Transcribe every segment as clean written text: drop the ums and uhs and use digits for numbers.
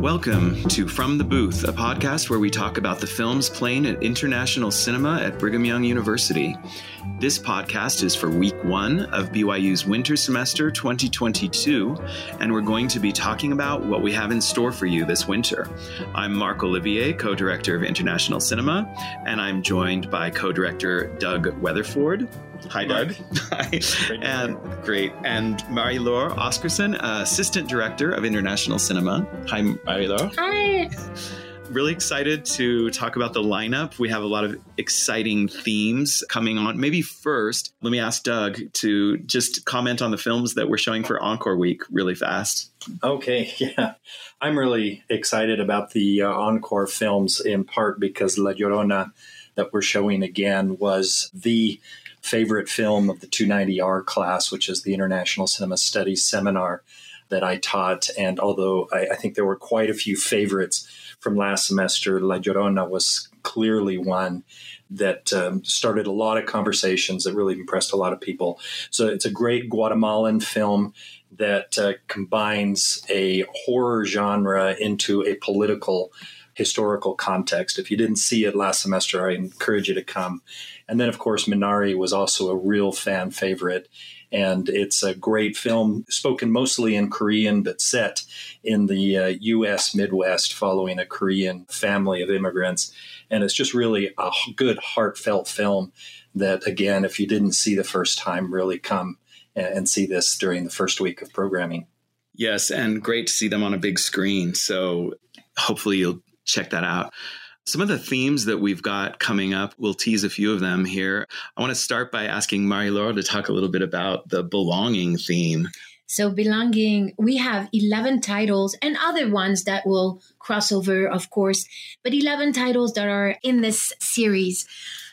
Welcome to From the Booth, a podcast where we talk about the films playing at international cinema at Brigham Young University. This podcast is for week one of BYU's winter semester 2022, and we're going to be talking about what we have in store for you this winter. I'm Marc Olivier, co-director of international cinema, and I'm joined by co-director Doug Weatherford. Hi, Doug. Hi. Great. And Marie-Laure Oscarson, assistant director of international cinema. Hi, Marie-Laure. Hi. Really excited to talk about the lineup. We have a lot of exciting themes coming on. Maybe first, let me ask Doug to just comment on the films that we're showing for Encore Week really fast. Okay, yeah. I'm really excited about the Encore films, in part because La Llorona that we're showing again was the favorite film of the 290R class, which is the International Cinema Studies seminar that I taught. And although I think there were quite a few favorites from last semester, La Llorona was clearly one that started a lot of conversations that really impressed a lot of people. So it's a great Guatemalan film that combines a horror genre into a political historical context. If you didn't see it last semester, I encourage you to come. And then, of course, Minari was also a real fan favorite. And it's a great film, spoken mostly in Korean, but set in the U.S. Midwest following a Korean family of immigrants. And it's just really a good, heartfelt film that, again, if you didn't see the first time, really come and see this during the first week of programming. Yes, and great to see them on a big screen. So hopefully you'll check that out. Some of the themes that we've got coming up, we'll tease a few of them here. I want to start by asking Marie-Laure to talk a little bit about the belonging theme. So belonging, we have 11 titles and other ones that will cross over, of course, but 11 titles that are in this series.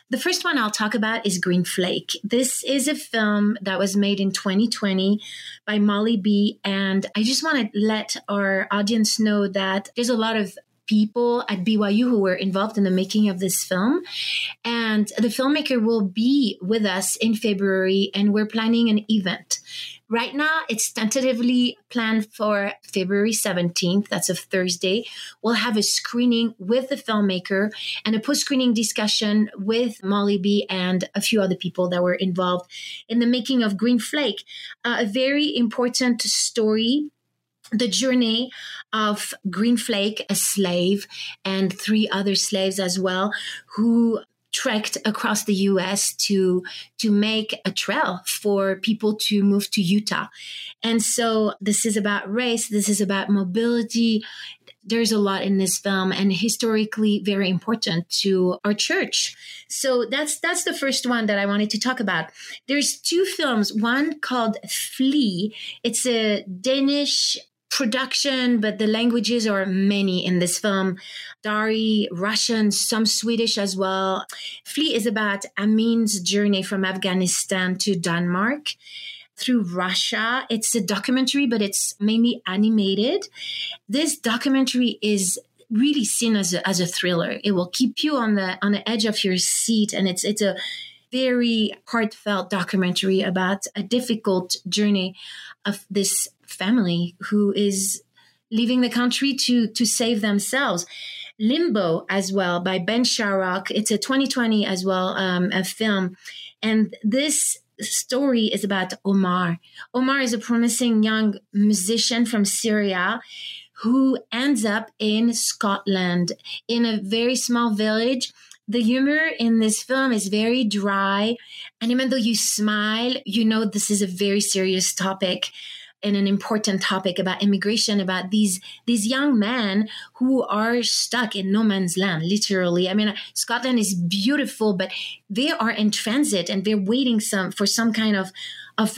The first one I'll talk about is Green Flake. This is a film that was made in 2020 by Molly B. And I just want to let our audience know that there's a lot of people at BYU who were involved in the making of this film. And the filmmaker will be with us in February, and we're planning an event. Right now, it's tentatively planned for February 17th. That's a Thursday. We'll have a screening with the filmmaker and a post-screening discussion with Molly B and a few other people that were involved in the making of Green Flake, a very important story. The journey of Green Flake, a slave, and three other slaves as well, who trekked across the U.S. to make a trail for people to move to Utah. And so this is about race. This is about mobility. There's a lot in this film and historically very important to our church. So that's the first one that I wanted to talk about. There's two films, one called Flee. It's a Danish production, but the languages are many in this film. Dari, Russian, some Swedish as well. Flee is about Amin's journey from Afghanistan to Denmark through Russia. It's a documentary, but it's mainly animated. This documentary is really seen as a thriller. It will keep you on the edge of your seat, and it's a very heartfelt documentary about a difficult journey of this family who is leaving the country to save themselves. Limbo as well by Ben Sharrock. It's a 2020 as well, a film. And this story is about Omar. Omar is a promising young musician from Syria who ends up in Scotland in a very small village. The humor in this film is very dry. And even though you smile, you know this is a very serious topic. And an important topic about immigration, about these young men who are stuck in no man's land, literally. I mean, Scotland is beautiful, but they are in transit and they're waiting for some kind of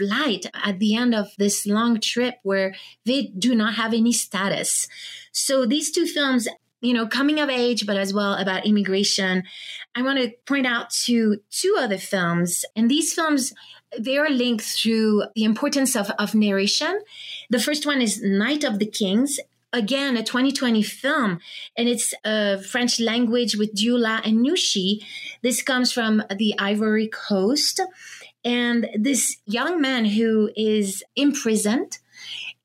light at the end of this long trip where they do not have any status. So these two films, you know, coming of age, but as well about immigration. I want to point out to two other films, and these films, they are linked through the importance of narration. The first one is Night of the Kings, again, a 2020 film, and it's French language with Djula and Nouchi. This comes from the Ivory Coast. And this young man who is imprisoned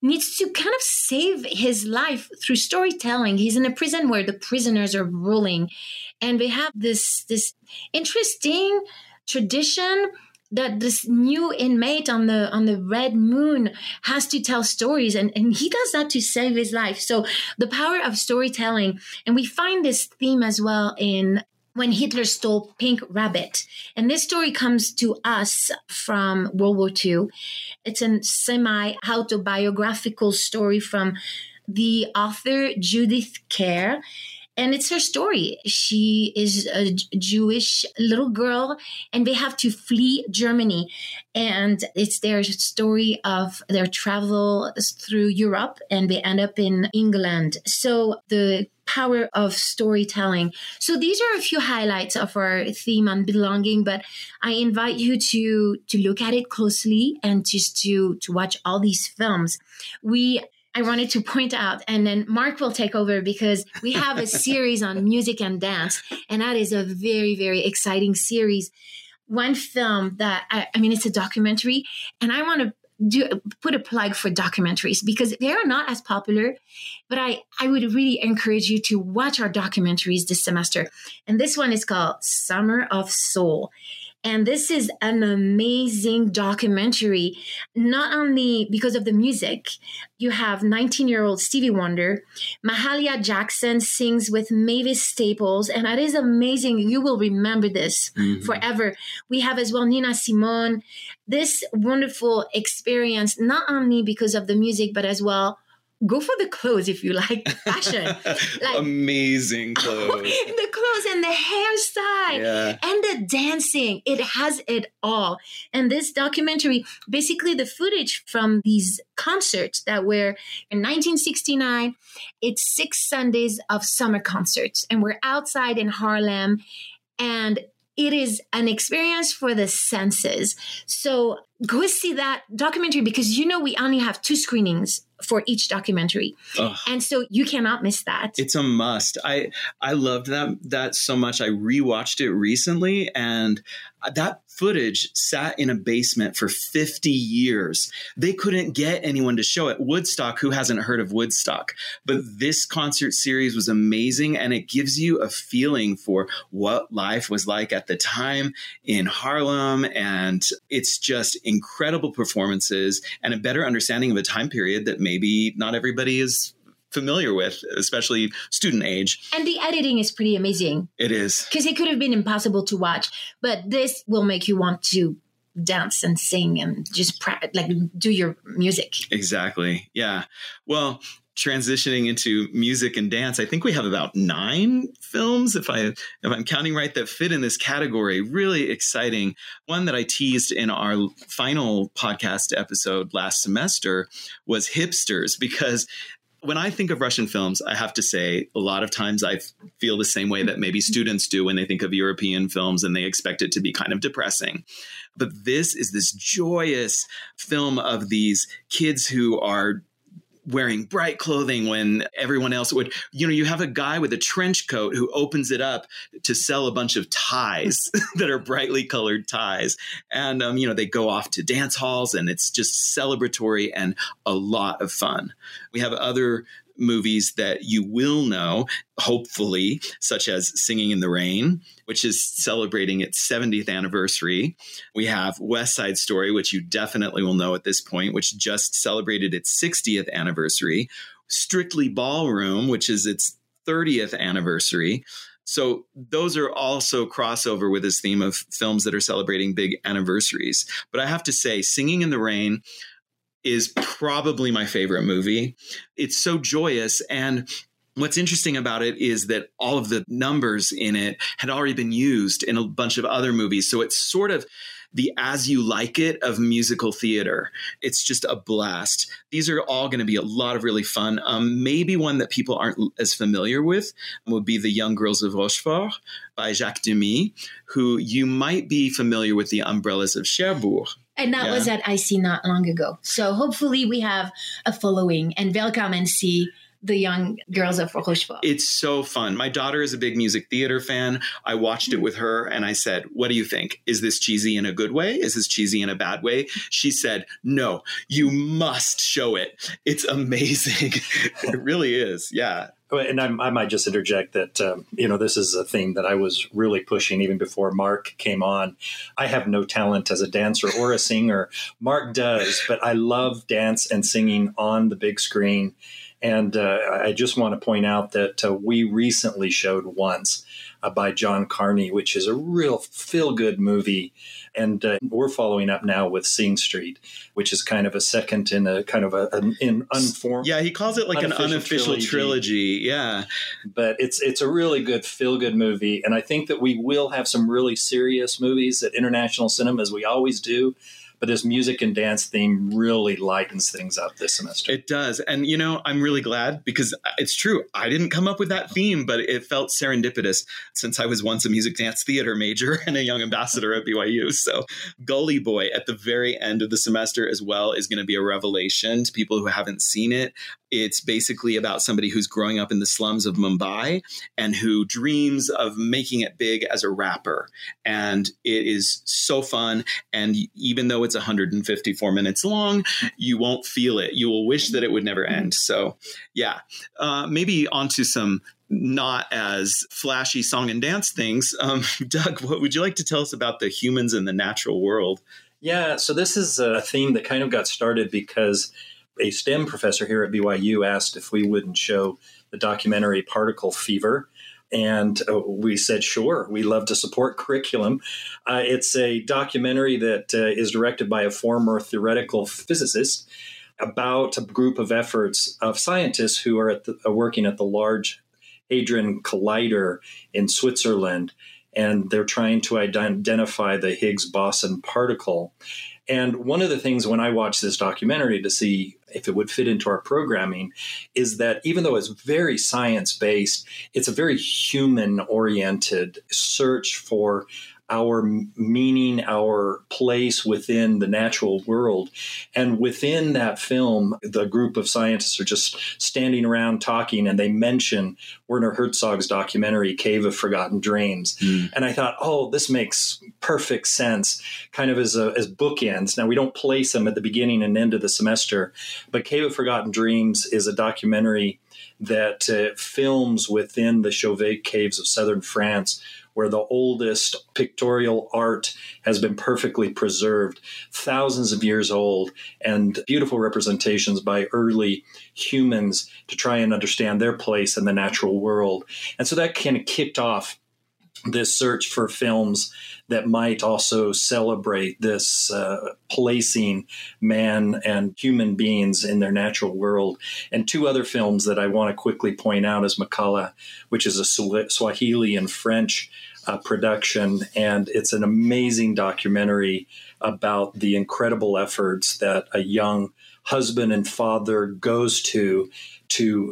needs to kind of save his life through storytelling. He's in a prison where the prisoners are ruling. And they have this interesting tradition that this new inmate on the Red Moon has to tell stories. And he does that to save his life. So the power of storytelling. And we find this theme as well in When Hitler Stole Pink Rabbit. And this story comes to us from World War II. It's a semi-autobiographical story from the author Judith Kerr. And it's her story. She is a Jewish little girl, and they have to flee Germany. And it's their story of their travel through Europe, and they end up in England. So the power of storytelling. So these are a few highlights of our theme on belonging, but I invite you to look at it closely and just to watch all these films. I wanted to point out, and then Marc will take over because we have a series on music and dance, and that is a very, very exciting series. One film that, I mean, it's a documentary, and I want to put a plug for documentaries because they are not as popular, but I would really encourage you to watch our documentaries this semester. And this one is called Summer of Soul. And this is an amazing documentary, not only because of the music. You have 19-year-old Stevie Wonder. Mahalia Jackson sings with Mavis Staples, and that is amazing. You will remember this forever. We have as well Nina Simone. This wonderful experience, not only because of the music, but as well, go for the clothes if you like fashion. Like, amazing clothes. The clothes and the hairstyle and the dancing. It has it all. And this documentary, basically the footage from these concerts that were in 1969, it's 6 Sundays of summer concerts. And we're outside in Harlem. And it is an experience for the senses. So go see that documentary because, you know, we only have 2 screenings for each documentary. Ugh. And so you cannot miss that. It's a must. I loved that so much. I rewatched it recently, and that footage sat in a basement for 50 years. They couldn't get anyone to show it. Woodstock, who hasn't heard of Woodstock? But this concert series was amazing, and it gives you a feeling for what life was like at the time in Harlem. And it's just incredible performances and a better understanding of a time period that maybe not everybody is familiar with, especially student age. And the editing is pretty amazing. It is. Because it could have been impossible to watch, but this will make you want to dance and sing and just do your music. Exactly. Yeah. Well, transitioning into music and dance, I think we have about 9 films, if I'm counting right, that fit in this category. Really exciting. One that I teased in our final podcast episode last semester was Hipsters, because when I think of Russian films, I have to say a lot of times I feel the same way that maybe students do when they think of European films and they expect it to be kind of depressing. But this is this joyous film of these kids who are wearing bright clothing when everyone else would, you have a guy with a trench coat who opens it up to sell a bunch of ties that are brightly colored ties. And, they go off to dance halls, and it's just celebratory and a lot of fun. We have other movies that you will know, hopefully, such as Singing in the Rain, which is celebrating its 70th anniversary. We have West Side Story, which you definitely will know at this point, which just celebrated its 60th anniversary. Strictly Ballroom, which is its 30th anniversary. So those are also crossover with this theme of films that are celebrating big anniversaries. But I have to say, Singing in the Rain is probably my favorite movie. It's so joyous. And what's interesting about it is that all of the numbers in it had already been used in a bunch of other movies. So it's sort of the as you like it of musical theater. It's just a blast. These are all going to be a lot of really fun. Maybe one that people aren't as familiar with would be The Young Girls of Rochefort by Jacques Demy, who you might be familiar with The Umbrellas of Cherbourg. And that was at IC not long ago. So hopefully we have a following, and they'll come and see The Young Girls of Rochefort. It's so fun. My daughter is a big music theater fan. I watched it with her and I said, what do you think? Is this cheesy in a good way? Is this cheesy in a bad way? She said, no, you must show it. It's amazing. It really is. Yeah. And I might just interject that, this is a theme that I was really pushing even before Marc came on. I have no talent as a dancer or a singer. Marc does, but I love dance and singing on the big screen. And I just want to point out that we recently showed Once by John Carney, which is a real feel-good movie. And we're following up now with Sing Street, which is kind of a second in a kind of an unformed. Yeah, he calls it like unofficial an unofficial trilogy. Yeah. But it's a really good feel-good movie. And I think that we will have some really serious movies at International Cinema, as we always do. But this music and dance theme really lightens things up this semester. It does. And, I'm really glad because it's true. I didn't come up with that theme, but it felt serendipitous since I was once a music dance theater major and a young ambassador at BYU. So Gully Boy at the very end of the semester as well is going to be a revelation to people who haven't seen it. It's basically about somebody who's growing up in the slums of Mumbai and who dreams of making it big as a rapper. And it is so fun. And even though it's 154 minutes long, you won't feel it. You will wish that it would never end. So, yeah, maybe onto some not as flashy song and dance things. Doug, what would you like to tell us about the humans in the natural world? Yeah, so this is a theme that kind of got started because a STEM professor here at BYU asked if we wouldn't show the documentary Particle Fever. And we said, sure, we love to support curriculum. It's a documentary that is directed by a former theoretical physicist about a group of efforts of scientists who are working at the Large Hadron Collider in Switzerland. And they're trying to identify the Higgs-Boson particle. And one of the things when I watched this documentary to see if it would fit into our programming is that even though it's very science-based, it's a very human-oriented search for our meaning, our place within the natural world. And within that film, the group of scientists are just standing around talking, and they mention Werner Herzog's documentary, Cave of Forgotten Dreams. Mm. And I thought, oh, this makes perfect sense, kind of as bookends. Now, we don't place them at the beginning and end of the semester, but Cave of Forgotten Dreams is a documentary that films within the Chauvet Caves of southern France, where the oldest pictorial art has been perfectly preserved, thousands of years old, and beautiful representations by early humans to try and understand their place in the natural world. And so that kind of kicked off this search for films that might also celebrate this placing man and human beings in their natural world. And two other films that I want to quickly point out is Makala, which is a Swahili and French production. And it's an amazing documentary about the incredible efforts that a young husband and father goes to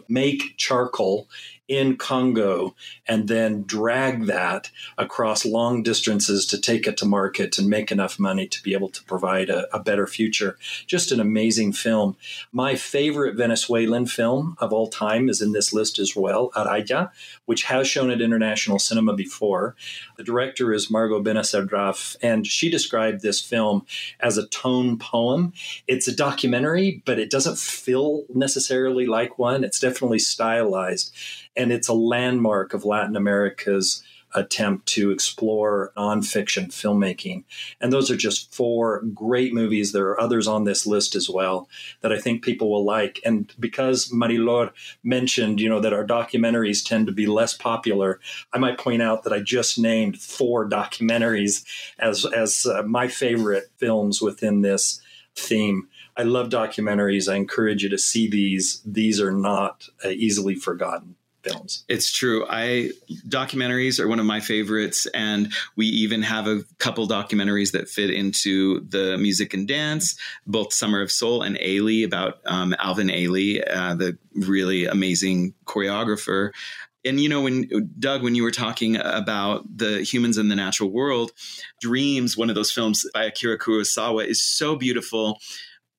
make charcoal in Congo and then drag that across long distances to take it to market and make enough money to be able to provide a better future. Just an amazing film. My favorite Venezuelan film of all time is in this list as well, Araya, which has shown at International Cinema before. The director is Margot Benacerraf, and she described this film as a tone poem. It's a documentary, but it doesn't feel necessarily like one. It's definitely stylized. And it's a landmark of Latin America's attempt to explore nonfiction filmmaking. And those are just four great movies. There are others on this list as well that I think people will like. And because Marie-Laure mentioned, that our documentaries tend to be less popular, I might point out that I just named four documentaries as my favorite films within this theme. I love documentaries. I encourage you to see these. These are not easily forgotten films. It's true. Documentaries are one of my favorites. And we even have a couple documentaries that fit into the music and dance, both Summer of Soul and Ailey, about Alvin Ailey, the really amazing choreographer. And, when you were talking about the humans in the natural world, Dreams, one of those films by Akira Kurosawa, is so beautiful.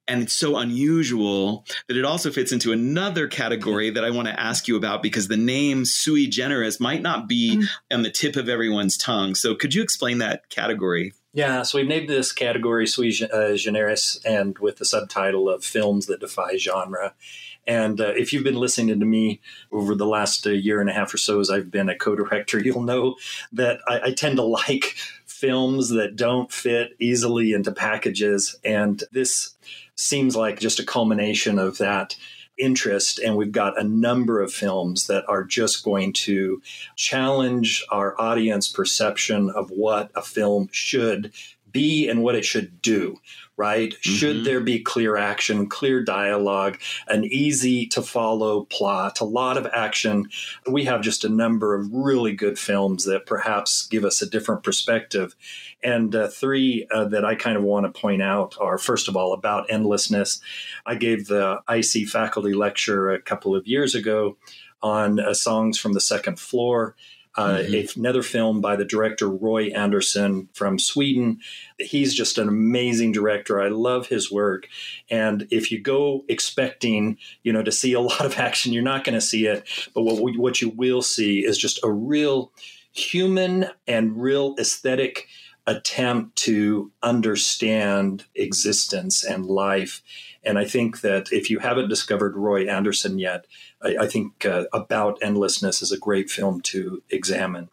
And it's so unusual that it also fits into another category that I want to ask you about, because the name sui generis might not be on the tip of everyone's tongue. So could you explain that category? Yeah, so we've named this category sui generis, and with the subtitle of films that defy genre. And if you've been listening to me over the last year and a half or so as I've been a co-director, you'll know that I tend to like films that don't fit easily into packages. And this seems like just a culmination of that interest. And we've got a number of films that are just going to challenge our audience perception of what a film should be and what it should do. Right? Mm-hmm. Should there be clear action, clear dialogue, an easy to follow plot, a lot of action? We have just a number of really good films that perhaps give us a different perspective. And three that I kind of want to point out are, first of all, About Endlessness. I gave the IC faculty lecture a couple of years ago on Songs from the Second Floor. Another film by the director Roy Andersson from Sweden. He's just an amazing director. I love his work. And if you go expecting, to see a lot of action, you're not going to see it. But what you will see is just a real human and real aesthetic attempt to understand existence and life. And I think that if you haven't discovered Roy Andersson yet, I think About Endlessness is a great film to examine.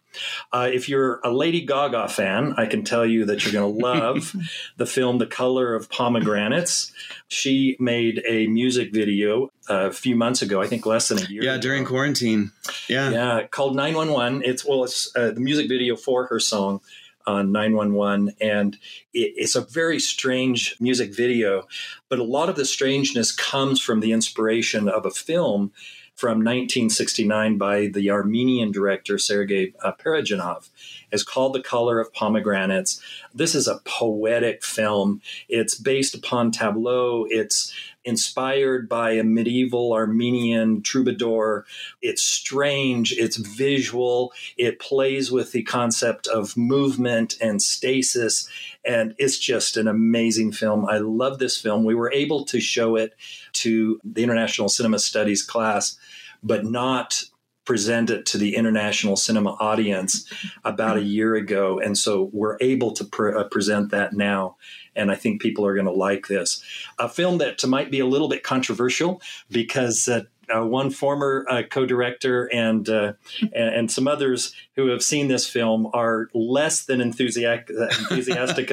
If you're a Lady Gaga fan, I can tell you that you're going to love the film The Color of Pomegranates. She made a music video a few months ago, I think less than a year ago. During quarantine. Yeah, called 911. It's the music video for her song on 911, and it's a very strange music video, but a lot of the strangeness comes from the inspiration of a film from 1969 by the Armenian director Sergei Parajanov. It's called The Color of Pomegranates. This is a poetic film. It's based upon tableau. It's inspired by a medieval Armenian troubadour. It's strange. It's visual. It plays with the concept of movement and stasis. And it's just an amazing film. I love this film. We were able to show it to the International Cinema Studies class, but not present it to the international cinema audience about a year ago. And so we're able to present that now. And I think people are going to like this. A film that might be a little bit controversial because one former co-director and some others who have seen this film are less than enthusiastic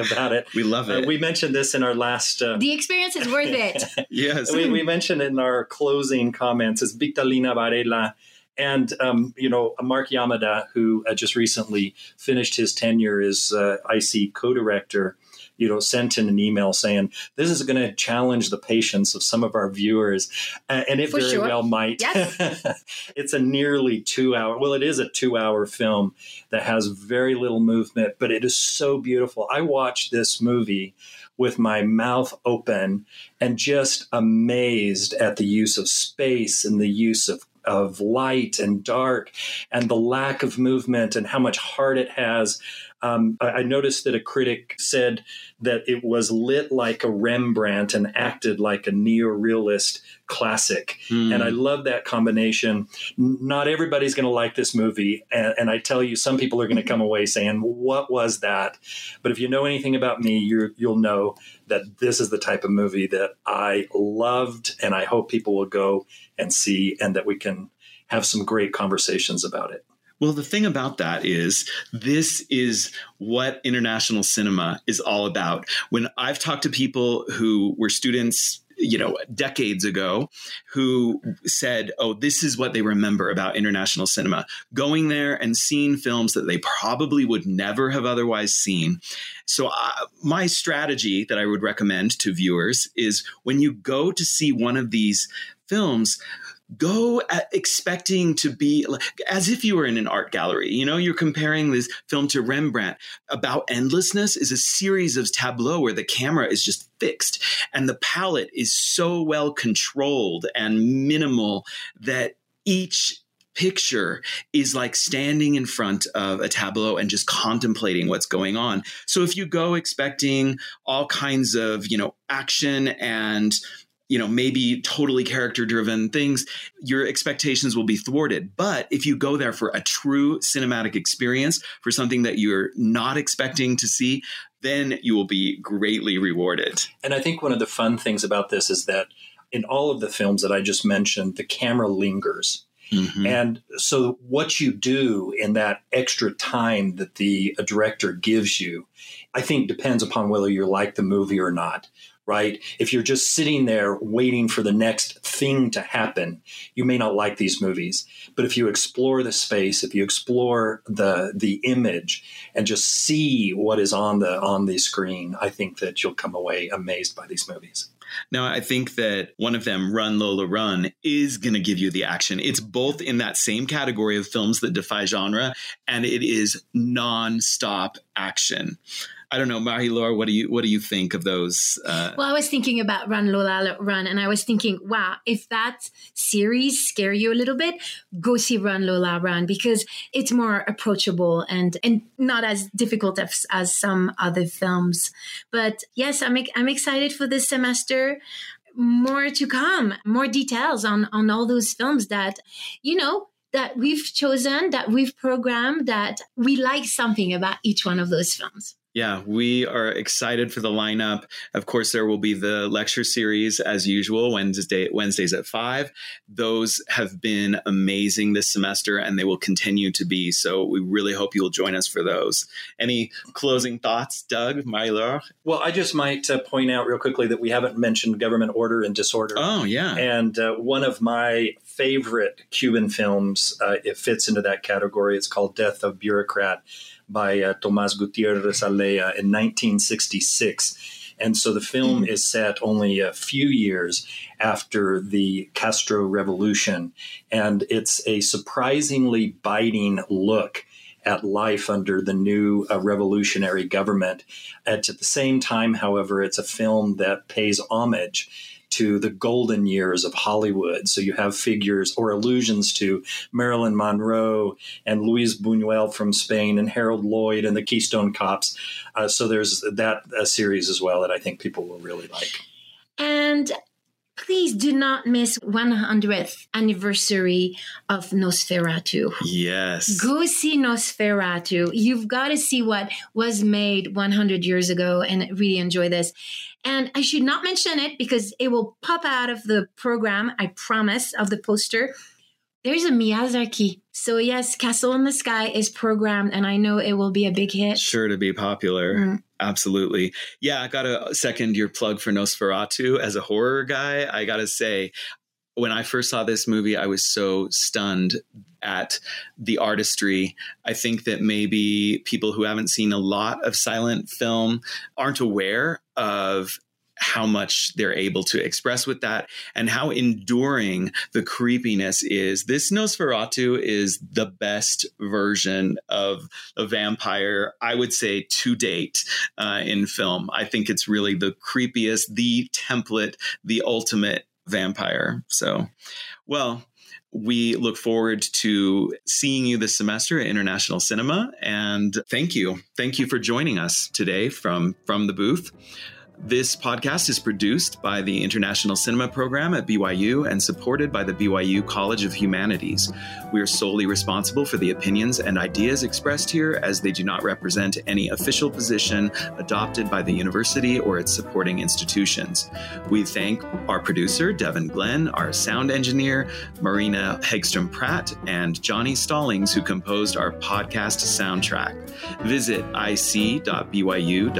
about it. We love it. We mentioned this in our last... the experience is worth it. Yes. We mentioned in our closing comments is Victorina Varela. And, Mark Yamada, who just recently finished his tenure as IC co-director, sent in an email saying, this is going to challenge the patience of some of our viewers. And it well might. Yes. It's a nearly 2 hour. Well, it is a 2 hour film that has very little movement, but it is so beautiful. I watched this movie with my mouth open and just amazed at the use of space and the use of light and dark and the lack of movement and how much heart it has. I noticed that a critic said that it was lit like a Rembrandt and acted like a neorealist classic. And I love that combination. Not everybody's going to like this movie. And I tell you, some people are going to come away saying, what was that? But if you know anything about me, you'll know that this is the type of movie that I loved. And I hope people will go and see, and that we can have some great conversations about it. Well, the thing about that is this is what international cinema is all about. When I've talked to people who were students, decades ago, who said, oh, this is what they remember about international cinema, going there and seeing films that they probably would never have otherwise seen. So my strategy that I would recommend to viewers is when you go to see one of these films, go expecting to be as if you were in an art gallery. You're comparing this film to Rembrandt. About Endlessness is a series of tableaux where the camera is just fixed and the palette is so well controlled and minimal that each picture is like standing in front of a tableau and just contemplating what's going on. So if you go expecting all kinds of, you know, action and, you know, maybe totally character-driven things, your expectations will be thwarted. But if you go there for a true cinematic experience, for something that you're not expecting to see, then you will be greatly rewarded. And I think one of the fun things about this is that in all of the films that I just mentioned, the camera lingers. Mm-hmm. And so what you do in that extra time that a director gives you, I think depends upon whether you like the movie or not. Right? If you're just sitting there waiting for the next thing to happen, you may not like these movies. But if you explore the space, if you explore the image and just see what is on the screen, I think that you'll come away amazed by these movies. Now, I think that one of them, Run, Lola, Run, is going to give you the action. It's both in that same category of films that defy genre, and it is nonstop action. I don't know, Marie-Laure, what do you think of those? Well, I was thinking about Run, Lola, Run, and I was thinking, wow, if that series scare you a little bit, go see Run, Lola, Run, because it's more approachable and not as difficult as some other films. But yes, I'm excited for this semester. More to come, more details on all those films that, you know, that we've chosen, that we've programmed, that we like something about each one of those films. Yeah, we are excited for the lineup. Of course, there will be the lecture series as usual, Wednesdays at 5. Those have been amazing this semester and they will continue to be. So we really hope you'll join us for those. Any closing thoughts, Doug, Marie-Laure? Well, I just might point out real quickly that we haven't mentioned Government Order and Disorder. Oh, yeah. And one of my favorite Cuban films, it fits into that category. It's called Death of Bureaucrat, by Tomás Gutiérrez Alea in 1966. And so the film is set only a few years after the Castro Revolution. And it's a surprisingly biting look at life under the new revolutionary government. At the same time, however, it's a film that pays homage to the golden years of Hollywood. So you have figures or allusions to Marilyn Monroe and Luis Buñuel from Spain and Harold Lloyd and the Keystone Cops. So there's that series as well that I think people will really like. And please do not miss 100th anniversary of Nosferatu. Yes. Go see Nosferatu. You've got to see what was made 100 years ago and really enjoy this. And I should not mention it because it will pop out of the program, I promise, of the poster. There's a Miyazaki. So yes, Castle in the Sky is programmed and I know it will be a big hit. Sure to be popular. Mm. Absolutely. Yeah, I got to second your plug for Nosferatu. As a horror guy, I got to say, when I first saw this movie, I was so stunned at the artistry. I think that maybe people who haven't seen a lot of silent film aren't aware of how much they're able to express with that and how enduring the creepiness is. This Nosferatu is the best version of a vampire, I would say, to date in film. I think it's really the creepiest, the template, the ultimate vampire. So, well, we look forward to seeing you this semester at International Cinema. And thank you. Thank you for joining us today from the booth. This podcast is produced by the International Cinema Program at BYU and supported by the BYU College of Humanities. We are solely responsible for the opinions and ideas expressed here, as they do not represent any official position adopted by the university or its supporting institutions. We thank our producer, Devin Glenn, our sound engineer, Marina Hegstrom-Pratt, and Johnny Stallings, who composed our podcast soundtrack. Visit ic.byu.edu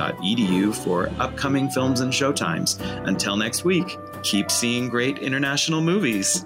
for upcoming films and showtimes. Until next week, keep seeing great international movies.